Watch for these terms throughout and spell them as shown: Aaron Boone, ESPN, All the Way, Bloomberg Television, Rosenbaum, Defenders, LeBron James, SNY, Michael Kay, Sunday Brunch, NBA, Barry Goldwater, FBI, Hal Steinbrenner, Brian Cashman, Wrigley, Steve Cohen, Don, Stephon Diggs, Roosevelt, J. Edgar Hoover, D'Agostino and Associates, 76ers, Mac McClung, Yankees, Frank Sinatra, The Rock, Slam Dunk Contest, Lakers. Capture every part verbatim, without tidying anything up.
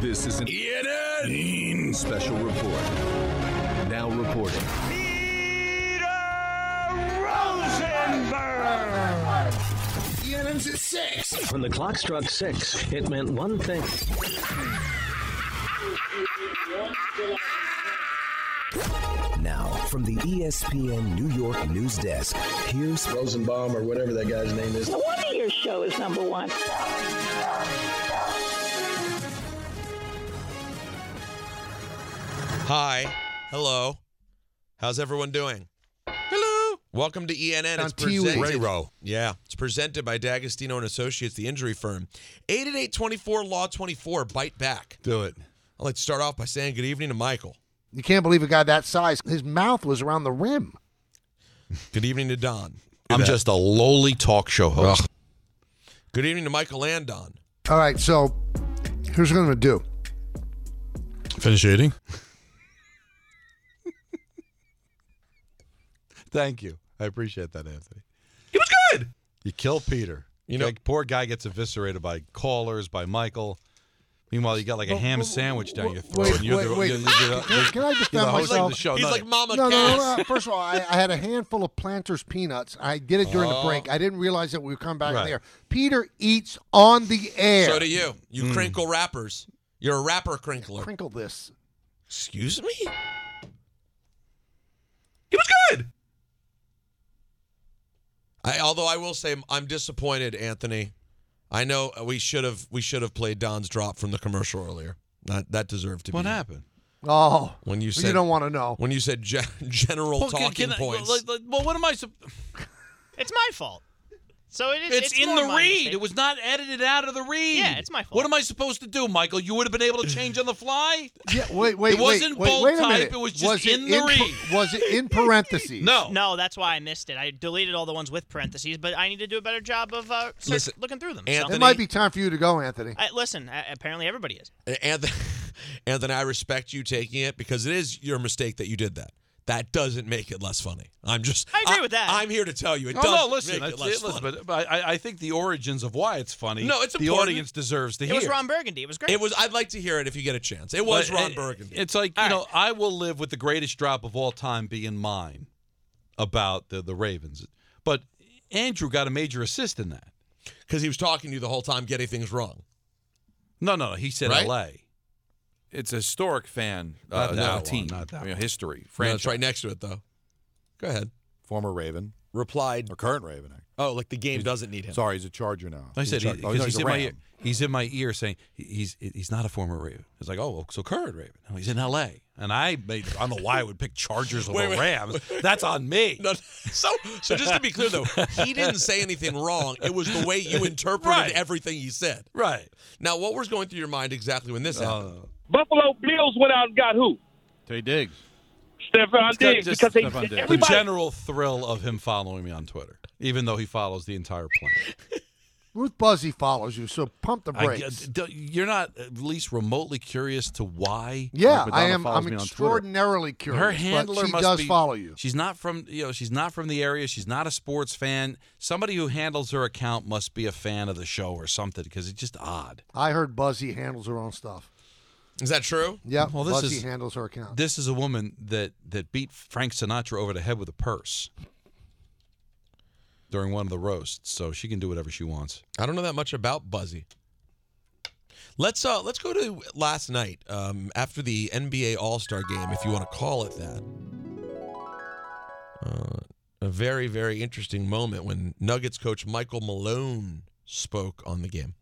This is an E N N special report. Now reporting, Peter Rosenberg. E N N's at six. When the clock struck six, it meant one thing. Now, from the E S P N New York news desk, here's Rosenbaum, or whatever that guy's name is. No wonder your show is number one. Hi. Hello. How's everyone doing? Hello. Welcome to E N N. It's presented, Ray Row. Yeah. It's presented by D'Agostino and Associates, the injury firm. eight eight eight, two four, L A W, two four. Bite back. Do it. I'd like to start off by saying good evening to Michael. You can't believe a guy that size. His mouth was around the rim. Good evening to Don. I'm just a lowly talk show host. Ugh. Good evening to Michael and Don. All right. So here's what I'm going to do. Finish eating. Thank you. I appreciate that, Anthony. He was good. You kill Peter. You know, like, poor guy gets eviscerated by callers, by Michael. Meanwhile, you got like a well, ham well, sandwich well, down your throat. Wait, and you're wait, the, wait. You're, you're, you're, you're, can, can I defend myself? The show. He's no, like Mama no, Cass. No, no, uh, first of all, I, I had a handful of Planters peanuts. I did it during oh. the break. I didn't realize that we would come back right. there. Peter eats on the air. So do you. You mm. crinkle wrappers. You're a wrapper crinkler. I crinkle this. Excuse me? It was good. I, although I will say I'm disappointed, Anthony. I know we should have we should have played Don's drop from the commercial earlier. That that deserved to be. What happened? Oh, when you said you don't want to know when you said ge- general well, talking can, can points. I, like, like, well, what am I? Su- it's my fault. So it is. It's, it's in the read. Mistake. It was not edited out of the read. Yeah, it's my fault. What am I supposed to do, Michael? You would have been able to change on the fly. Yeah, wait, wait, it wasn't wait, bold wait, wait type. It was just was in, in the read. Pa- was it in parentheses? No, no, that's why I missed it. I deleted all the ones with parentheses, but I need to do a better job of uh, listen, looking through them. Anthony, so. It might be time for you to go, Anthony. I, listen, I, apparently everybody is. Anthony, Anthony, I respect you taking it because it is your mistake that you did that. That doesn't make it less funny. I'm just. I agree I, with that. I'm here to tell you it oh, doesn't no, listen, make it less it, funny. Listen, but I, I think the origins of why it's funny. No, it's the important. Audience deserves to hear. It was Ron Burgundy. It was great. It was. I'd like to hear it if you get a chance. It was but, Ron it, Burgundy. It's like all you right. know. I will live with the greatest drop of all time being mine about the the Ravens, but Andrew got a major assist in that because he was talking to you the whole time, getting things wrong. No, no, he said right? L A. It's a historic fan uh, no, team, not that you know, history. Franchise. No, it's right next to it, though. Go ahead. Former Raven. Replied. Or current Raven. Oh, like the game he's, doesn't need him. Sorry, he's a Charger now. I he's said, he, oh, he's, he's, in my ear, he's in my ear saying, he's he's not a former Raven. It's like, oh, so current Raven. No, he's in L A. And I made, I don't know why I would pick Chargers over wait, wait, Rams. Wait. That's on me. No, so, so just to be clear, though, he didn't say anything wrong. It was the way you interpreted right. everything he said. Right. Now, what was going through your mind exactly when this uh, happened? Buffalo Bills went out and got who? Tay Diggs. Stephon Diggs. Because they, Stephon Diggs. The general thrill of him following me on Twitter, even though he follows the entire planet. Ruth Buzzi follows you, so pump the brakes. I, you're not at least remotely curious to why. Yeah, I am. I'm extraordinarily curious. Her handler she must does be, follow you. She's not from you know. She's not from the area. She's not a sports fan. Somebody who handles her account must be a fan of the show or something because it's just odd. I heard Buzzi handles her own stuff. Is that true? Yeah, well, this Buzzi is, handles her account. This is a woman that, that beat Frank Sinatra over the head with a purse during one of the roasts, so she can do whatever she wants. I don't know that much about Buzzi. Let's uh, let's go to last night um, after the N B A All-Star Game, if you want to call it that. Uh, a very, very interesting moment when Nuggets coach Michael Malone spoke on the game.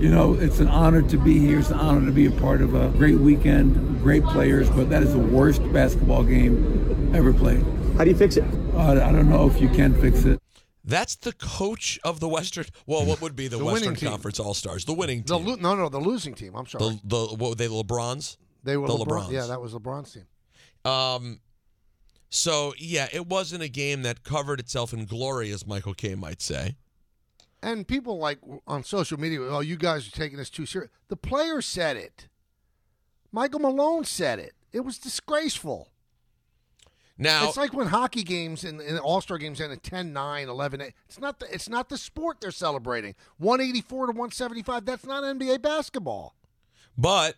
You know, it's an honor to be here. It's an honor to be a part of a great weekend, great players, but that is the worst basketball game ever played. How do you fix it? Uh, I don't know if you can fix it. That's the coach of the Western. Well, what would be the, the Western Conference All Stars? The winning team. The lo- no, no, the losing team. I'm sorry. The, the what were they? LeBron's. They were the LeBron. LeBron's. Yeah, that was LeBron's team. Um, so yeah, it wasn't a game that covered itself in glory, as Michael Kay might say. And people like on social media, oh, you guys are taking this too serious. The player said it. Michael Malone said it. It was disgraceful. Now, it's like when hockey games and, and All-Star games end at ten nine, eleven eight. It's not the, it's not the sport they're celebrating. one eighty-four to one seventy-five, that's not N B A basketball. But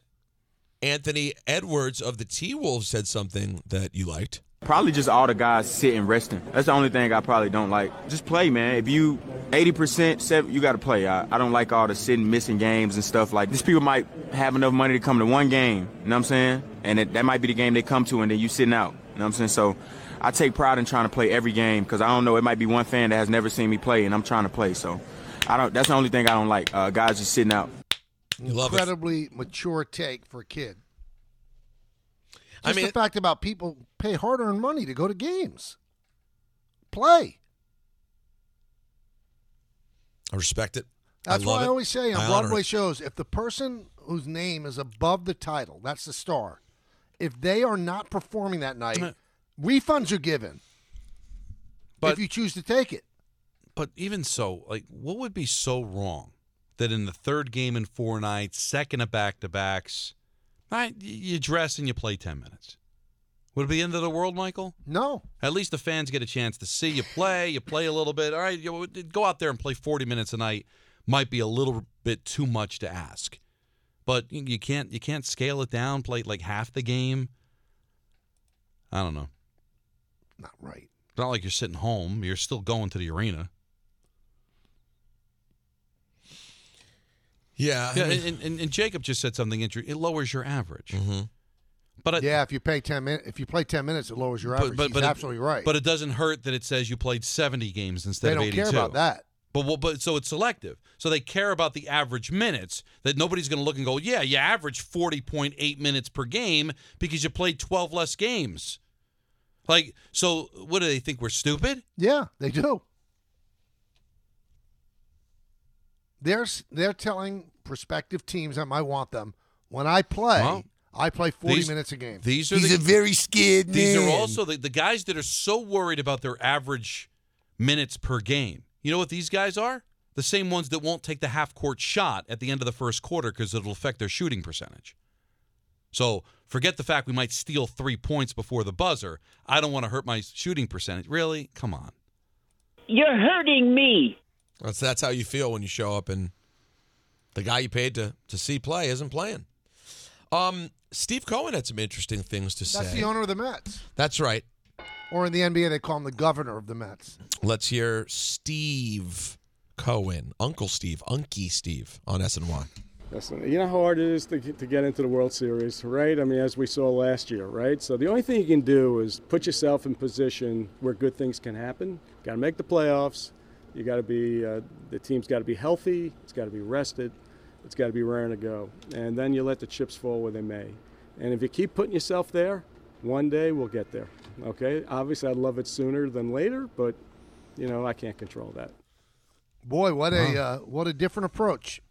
Anthony Edwards of the T-Wolves said something that you liked. Probably just all the guys sitting resting. That's the only thing I probably don't like. Just play, man. If you eighty percent, seven, you got to play. I, I don't like all the sitting, missing games and stuff like this. People might have enough money to come to one game, you know what I'm saying? And it, that might be the game they come to, and then you sitting out. You know what I'm saying? So I take pride in trying to play every game because I don't know. It might be one fan that has never seen me play, and I'm trying to play. So I don't. That's the only thing I don't like. Uh, guys just sitting out. You love Incredibly it. Mature take for a kid. Just I mean, the fact about people pay hard-earned money to go to games. Play. I respect it. That's I love why it. I always say on I Broadway shows, if the person whose name is above the title, that's the star. If they are not performing that night, refunds are given. But if you choose to take it. But even so, like, what would be so wrong that in the third game in four nights, second of back-to-backs, right, you dress and you play ten minutes? Would it be the end of the world, Michael? No. At least the fans get a chance to see you play. You play a little bit. All right, you go out there and play forty minutes a night. Might be a little bit too much to ask. But you can't you can't scale it down, play like half the game. I don't know. Not right. It's not like you're sitting home. You're still going to the arena. Yeah. yeah I mean, and, and, and Jacob just said something interesting. It lowers your average. Mm-hmm. But it, yeah, if you pay ten min- if you play ten minutes, it lowers your average. But, but, He's but absolutely it, right. But it doesn't hurt that it says you played seventy games instead of eighty-two. They don't care about that. But but so it's selective. So they care about the average minutes, that nobody's going to look and go, yeah, you average forty point eight minutes per game because you played twelve less games. Like, so what do they think? We're stupid? Yeah, they do. They're, they're telling prospective teams, I might want them, when I play, well, I play forty these, minutes a game. These are, these the, are very scared These man. Are also the, the guys that are so worried about their average minutes per game. You know what these guys are? The same ones that won't take the half-court shot at the end of the first quarter because it'll affect their shooting percentage. So forget the fact we might steal three points before the buzzer. I don't want to hurt my shooting percentage. Really? Come on. You're hurting me. That's, that's how you feel when you show up and the guy you paid to, to see play isn't playing. Um, Steve Cohen had some interesting things to say. That's the owner of the Mets. That's right. Or in the N B A, they call him the governor of the Mets. Let's hear Steve Cohen, Uncle Steve, Unky Steve, on S N Y. Listen, you know how hard it is to to get into the World Series, right? I mean, as we saw last year, right? So the only thing you can do is put yourself in position where good things can happen. Got to make the playoffs. You got to be uh, the team's got to be healthy. It's got to be rested. It's got to be raring to go. And then you let the chips fall where they may. And if you keep putting yourself there, one day we'll get there. Okay, obviously I'd love it sooner than later, but, you know, I can't control that. Boy, what wow. a uh, what a different approach.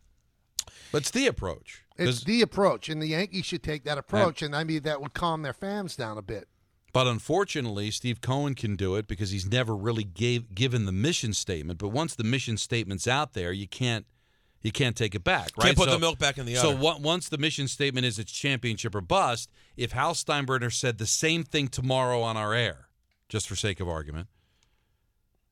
But it's the approach. It's the approach, and the Yankees should take that approach, and I mean that would calm their fans down a bit. But unfortunately, Steve Cohen can do it because he's never really gave, given the mission statement. But once the mission statement's out there, you can't you can't take it back, right? Can't put so, the milk back in the so udder. So once the mission statement is it's championship or bust, if Hal Steinbrenner said the same thing tomorrow on our air, just for sake of argument,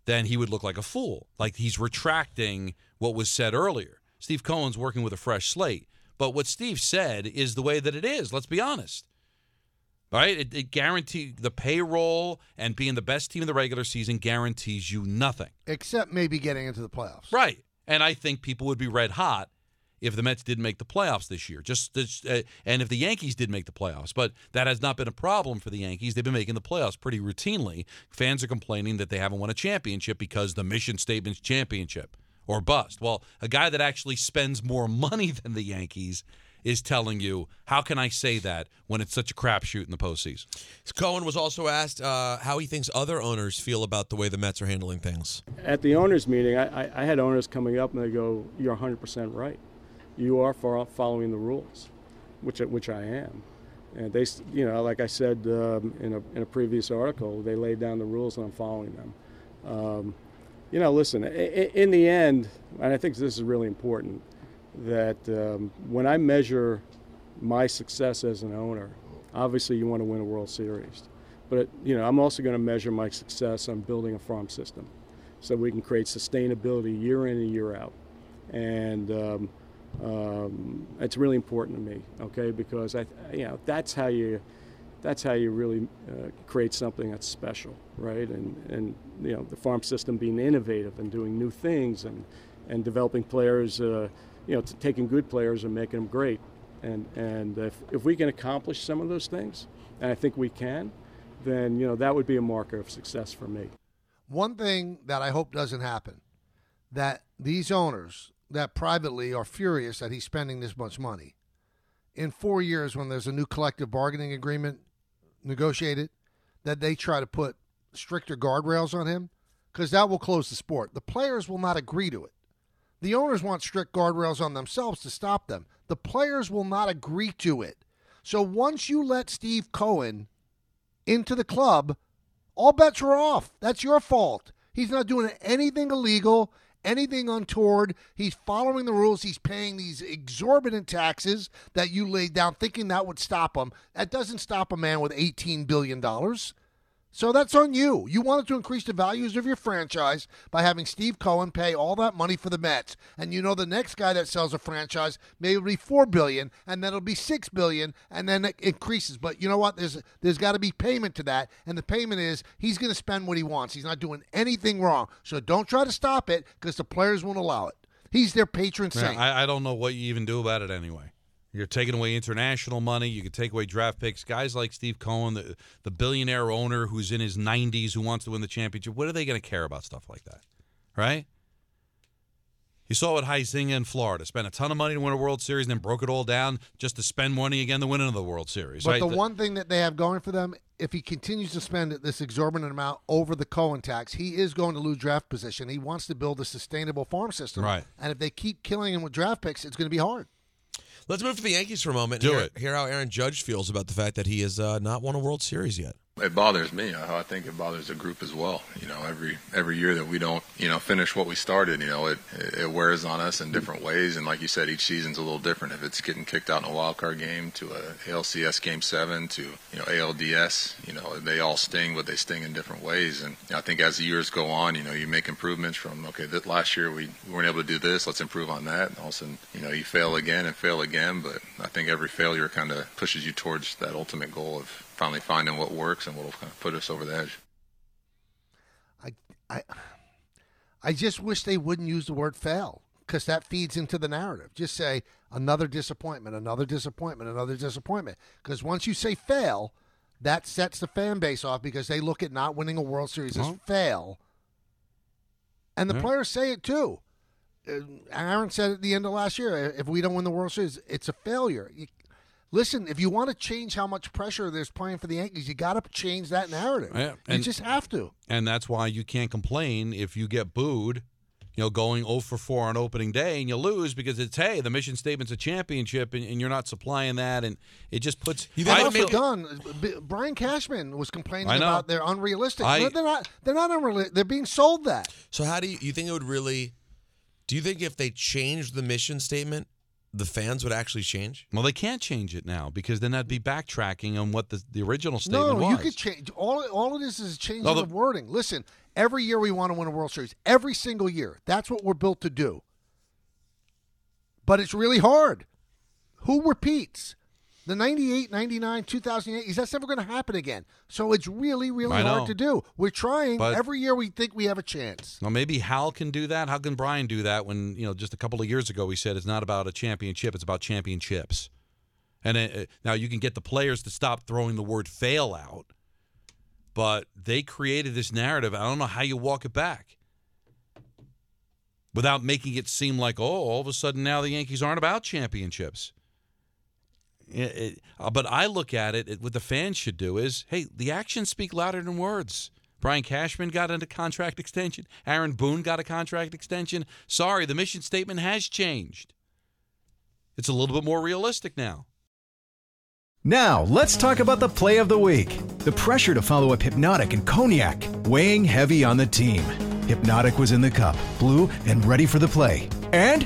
then he would look like a fool. Like he's retracting what was said earlier. Steve Cohen's working with a fresh slate. But what Steve said is the way that it is, let's be honest. Right? It, it guarantees the payroll and being the best team in the regular season guarantees you nothing. Except maybe getting into the playoffs. Right. And I think people would be red hot if the Mets didn't make the playoffs this year. Just this, uh, and if the Yankees did make the playoffs. But that has not been a problem for the Yankees. They've been making the playoffs pretty routinely. Fans are complaining that they haven't won a championship because the mission statement's championship or bust. Well, a guy that actually spends more money than the Yankees is telling you, how can I say that when it's such a crapshoot in the postseason? Cohen was also asked uh, how he thinks other owners feel about the way the Mets are handling things. At the owners' meeting, I, I, I had owners coming up and they go, you're one hundred percent right. You are following the rules, which which I am. And they, you know, like I said um, in a in a previous article, they laid down the rules and I'm following them. Um, you know, listen, in, in the end, and I think this is really important, that um, when I measure my success as an owner, obviously you want to win a World Series. But, it, you know, I'm also going to measure my success on building a farm system so we can create sustainability year in and year out. And um, um, it's really important to me, okay, because, I, you know, that's how you that's how you really uh, create something that's special, right? And, and, you know, the farm system being innovative and doing new things and, and developing players, uh, you know, t- taking good players and making them great. And and if, if we can accomplish some of those things, and I think we can, then, you know, that would be a marker of success for me. One thing that I hope doesn't happen, that these owners that privately are furious that he's spending this much money, in four years when there's a new collective bargaining agreement negotiated, that they try to put stricter guardrails on him, because that will close the sport. The players will not agree to it. The owners want strict guardrails on themselves to stop them. The players will not agree to it. So once you let Steve Cohen into the club, all bets are off. That's your fault. He's not doing anything illegal, anything untoward. He's following the rules. He's paying these exorbitant taxes that you laid down, thinking that would stop him. That doesn't stop a man with eighteen billion dollars. So that's on you. You wanted to increase the values of your franchise by having Steve Cohen pay all that money for the Mets. And you know the next guy that sells a franchise, maybe it'll be four billion dollars, and then it'll be six billion dollars, and then it increases. But you know what? There's There's got to be payment to that, and the payment is he's going to spend what he wants. He's not doing anything wrong. So don't try to stop it because the players won't allow it. He's their patron saint. Yeah, I, I don't know what you even do about it anyway. You're taking away international money. You can take away draft picks. Guys like Steve Cohen, the, the billionaire owner who's in his nineties who wants to win the championship, what are they going to care about stuff like that, right? You saw what Huizinga in Florida spent a ton of money to win a World Series and then broke it all down just to spend money again to win another World Series. But right? the, the one thing that they have going for them, if he continues to spend this exorbitant amount over the Cohen tax, he is going to lose draft position. He wants to build a sustainable farm system. Right. And if they keep killing him with draft picks, it's going to be hard. Let's move to the Yankees for a moment and Do hear, it. hear how Aaron Judge feels about the fact that he has uh, not won a World Series yet. It bothers me. I think it bothers the group as well. You know, every every year that we don't, you know, finish what we started, you know, it it wears on us in different ways. And like you said, each season's a little different. If it's getting kicked out in a wild card game to a A L C S game seven to, you know, A L D S, you know, they all sting, but they sting in different ways. And I think as the years go on, you know, you make improvements from, okay, that last year we weren't able to do this. Let's improve on that. And all of a sudden, you know, you fail again and fail again. But I think every failure kind of pushes you towards that ultimate goal of finally finding what works and what will kind of put us over the edge. I, I, I just wish they wouldn't use the word fail because that feeds into the narrative. Just say another disappointment, another disappointment, another disappointment. Because once you say fail, that sets the fan base off because they look at not winning a World Series well, as fail. And the yeah. players say it too. Aaron said at the end of last year, if we don't win the World Series, it's a failure. You, Listen, if you want to change how much pressure there's playing for the Yankees, you got to change that narrative. Yeah, and, you just have to. And that's why you can't complain if you get booed, you know, going oh for four on opening day and you lose because it's, hey, the mission statement's a championship and, and you're not supplying that. And it just puts – You've also done – Brian Cashman was complaining about they're unrealistic. I, no, they're not They're not unrealistic. They're being sold that. So how do you, you think it would really – do you think if they changed the mission statement, the fans would actually change? Well, they can't change it now because then that'd be backtracking on what the, the original statement no, was. No, you could change. All, all it is is changing no, the, the wording. Listen, every year we want to win a World Series. Every single year. That's what we're built to do. But it's really hard. Who repeats? The ninety-eight, ninety-nine, two thousand eight, that's never going to happen again. So it's really, really hard to do. We're trying. But every year we think we have a chance. Well, maybe Hal can do that. How can Brian do that when, you know, just a couple of years ago we said it's not about a championship, it's about championships. And it, now you can get the players to stop throwing the word fail out, but they created this narrative. I don't know how you walk it back without making it seem like, oh, all of a sudden now the Yankees aren't about championships. It, it, but I look at it, it, what the fans should do is, hey, the actions speak louder than words. Brian Cashman got a contract extension. Aaron Boone got a contract extension. Sorry, the mission statement has changed. It's a little bit more realistic now. Now, let's talk about the play of the week. The pressure to follow up Hypnotic and Cognac, weighing heavy on the team. Hypnotic was in the cup, blue, and ready for the play. And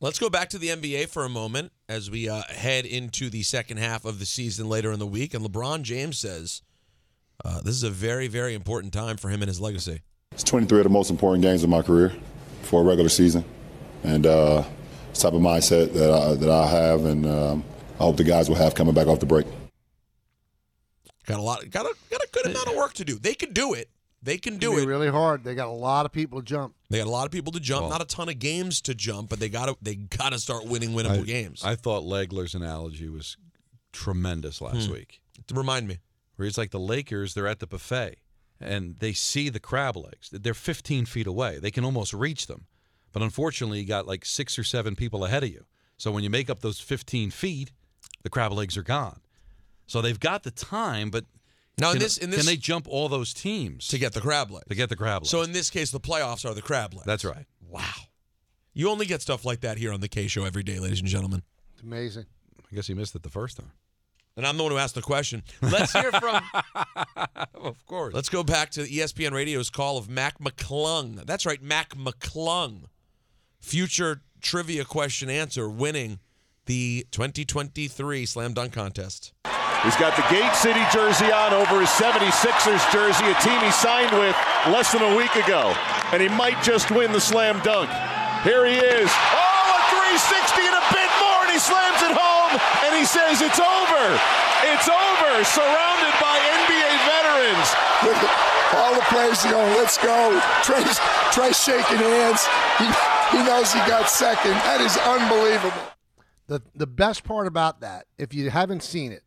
Let's go back to the N B A for a moment as we uh, head into the second half of the season later in the week. And LeBron James says uh, this is a very, very important time for him and his legacy. It's twenty-three of the most important games of my career for a regular season. And uh, it's the type of mindset that I, that I have, and um, I hope the guys will have coming back off the break. Got a lot, got a, got a good amount of work to do. They can do it. They can do it. Really hard. They got a lot of people to jump. They got a lot of people to jump. Well, not a ton of games to jump, but they got to they got to start winning winnable I, games. I thought Legler's analogy was tremendous last hmm. week. Remind me, where he's like the Lakers. They're at the buffet and they see the crab legs. They're fifteen feet away. They can almost reach them, but unfortunately, you got like six or seven people ahead of you. So when you make up those fifteen feet, the crab legs are gone. So they've got the time, but. Now, in this, in this, can they jump all those teams? To get the crab legs. To get the crab legs. So, in this case, the playoffs are the crab legs. That's right. Wow. You only get stuff like that here on the K Show every day, ladies and gentlemen. It's amazing. I guess he missed it the first time. And I'm the one who asked the question. Let's hear from... Of course. Let's go back to E S P N Radio's call of Mac McClung. That's right, Mac McClung. Future trivia question answer winning the twenty twenty-three Slam Dunk Contest. He's got the Gate City jersey on over his seventy-sixers jersey, a team he signed with less than a week ago. And he might just win the slam dunk. Here he is. Oh, a three sixty and a bit more, and he slams it home, and he says, it's over. It's over, surrounded by N B A veterans. Look at all the players going, let's go. Trey's, Trey's shaking hands. He, he knows he got second. That is unbelievable. The, the best part about that, if you haven't seen it,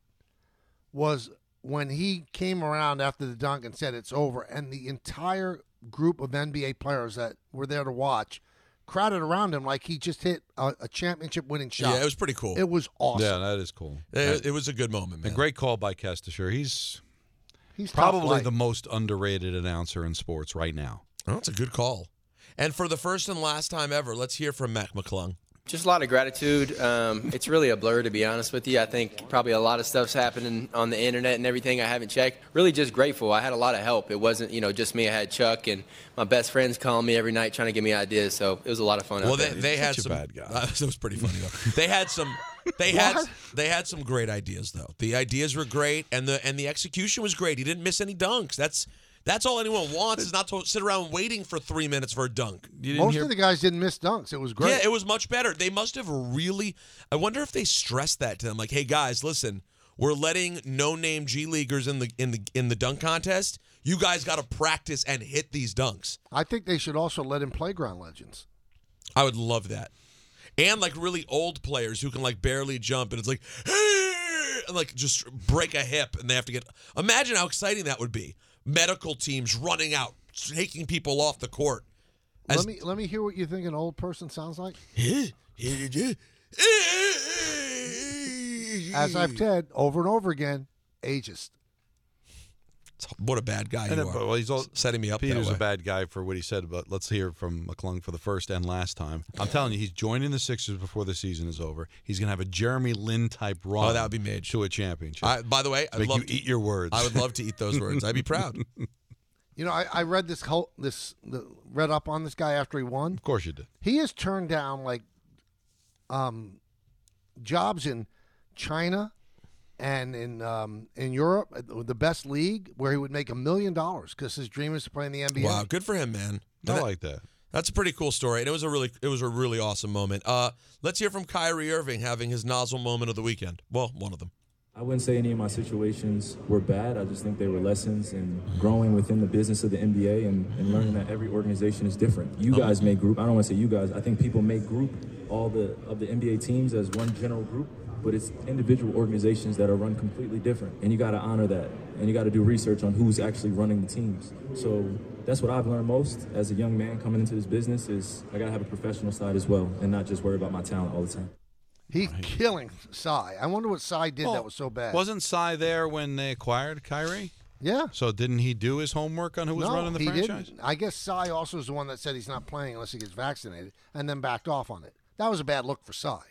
was when he came around after the dunk and said it's over, and the entire group of N B A players that were there to watch crowded around him like he just hit a, a championship-winning shot. Yeah, it was pretty cool. It was awesome. Yeah, that is cool. It, it was a good moment, man. A great call by Kestisher. He's, He's probably the most underrated announcer in sports right now. Oh, that's a good call. And for the first and last time ever, let's hear from Mac McClung. Just a lot of gratitude. Um, it's really a blur, to be honest with you. I think probably a lot of stuff's happening on the internet and everything I haven't checked. Really just grateful. I had a lot of help. It wasn't, you know, just me. I had Chuck and my best friends calling me every night trying to give me ideas. So it was a lot of fun. Well, out they, there. they had some bad guy. Uh, that was pretty funny though. They had some. They had they had some great ideas though. The ideas were great, and the and the execution was great. He didn't miss any dunks. That's. That's all anyone wants is not to sit around waiting for three minutes for a dunk. Most hear... of the guys didn't miss dunks. It was great. Yeah, it was much better. They must have really – I wonder if they stressed that to them. Like, hey, guys, listen, we're letting no-name G-leaguers in the in the, in the dunk contest. You guys got to practice and hit these dunks. I think they should also let in playground legends. I would love that. And, like, really old players who can, like, barely jump, and it's like, hey! And, like, just break a hip, and they have to get – imagine how exciting that would be. Medical teams running out, taking people off the court. As let me let me hear what you think an old person sounds like. As I've said over and over again, ageist. What a bad guy and you then, are. Well, he's all, setting me up Peter's a bad guy for what he said, but let's hear from McClung for the first and last time. I'm telling you, he's joining the Sixers before the season is over. He's going to have a Jeremy Lin-type run oh, that would be made. to a championship. I, by the way, I'd Make love you to eat your words. I would love to eat those words. I'd be proud. You know, I, I read this whole, this the, read up on this guy after he won. Of course you did. He has turned down, like, um, jobs in China and in um, in Europe, the best league, where he would make a million dollars because his dream is to play in the N B A. Wow, good for him, man. I like that. That's a pretty cool story, and it was a really it was a really awesome moment. Uh, let's hear from Kyrie Irving having his nozzle moment of the weekend. Well, one of them. I wouldn't say any of my situations were bad. I just think they were lessons and growing within the business of the N B A and, and learning that every organization is different. You guys make group. I don't want to say you guys. I think people make group all the of the N B A teams as one general group, but it's individual organizations that are run completely different. And you got to honor that. And you got to do research on who's actually running the teams. So that's what I've learned most as a young man coming into this business is I got to have a professional side as well and not just worry about my talent all the time. He's killing Cy. I wonder what Cy did well, that was so bad. Wasn't Cy there when they acquired Kyrie? Yeah. So didn't he do his homework on who was no, running the he franchise? Didn't. I guess Cy also is the one that said he's not playing unless he gets vaccinated and then backed off on it. That was a bad look for Cy.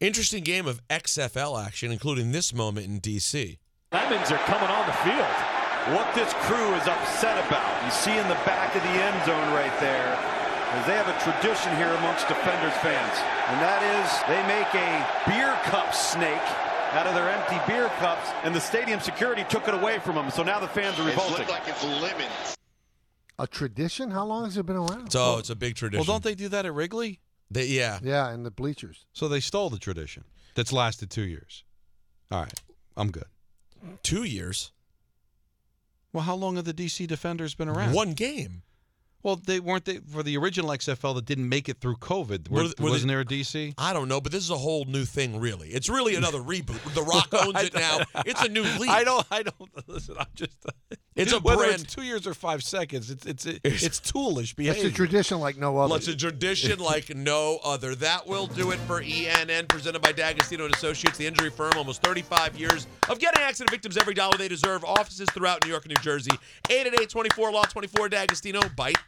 Interesting game of X F L action, including this moment in D C Lemons are coming on the field. What this crew is upset about, you see in the back of the end zone right there, is they have a tradition here amongst Defenders fans, and that is they make a beer cup snake out of their empty beer cups, and the stadium security took it away from them, so now the fans are revolting. It looked like it's lemons. A tradition? How long has it been around? So well, it's a big tradition. Well, don't they do that at Wrigley? They, yeah. Yeah, and the bleachers. So they stole the tradition that's lasted two years. All right, I'm good. Two years? Well, how long have the D C Defenders been around? One game. Well, they weren't they, for the original X F L that didn't make it through COVID. Were, were they, wasn't there a D C? I don't know, but this is a whole new thing, really. It's really another reboot. The Rock owns it now. It's a new league. I don't. I don't. Listen, I'm just. It's a whether brand. It's two years or five seconds. It's it's it's, it's toolish behavior. It's a tradition like no other. Well, it's a tradition like no other. That will do it for E N N, presented by D'Agostino and Associates, the injury firm. Almost thirty-five years of getting accident victims every dollar they deserve. Offices throughout New York and New Jersey. eight eight eight, two four, L A W, two four. D'Agostino. Bite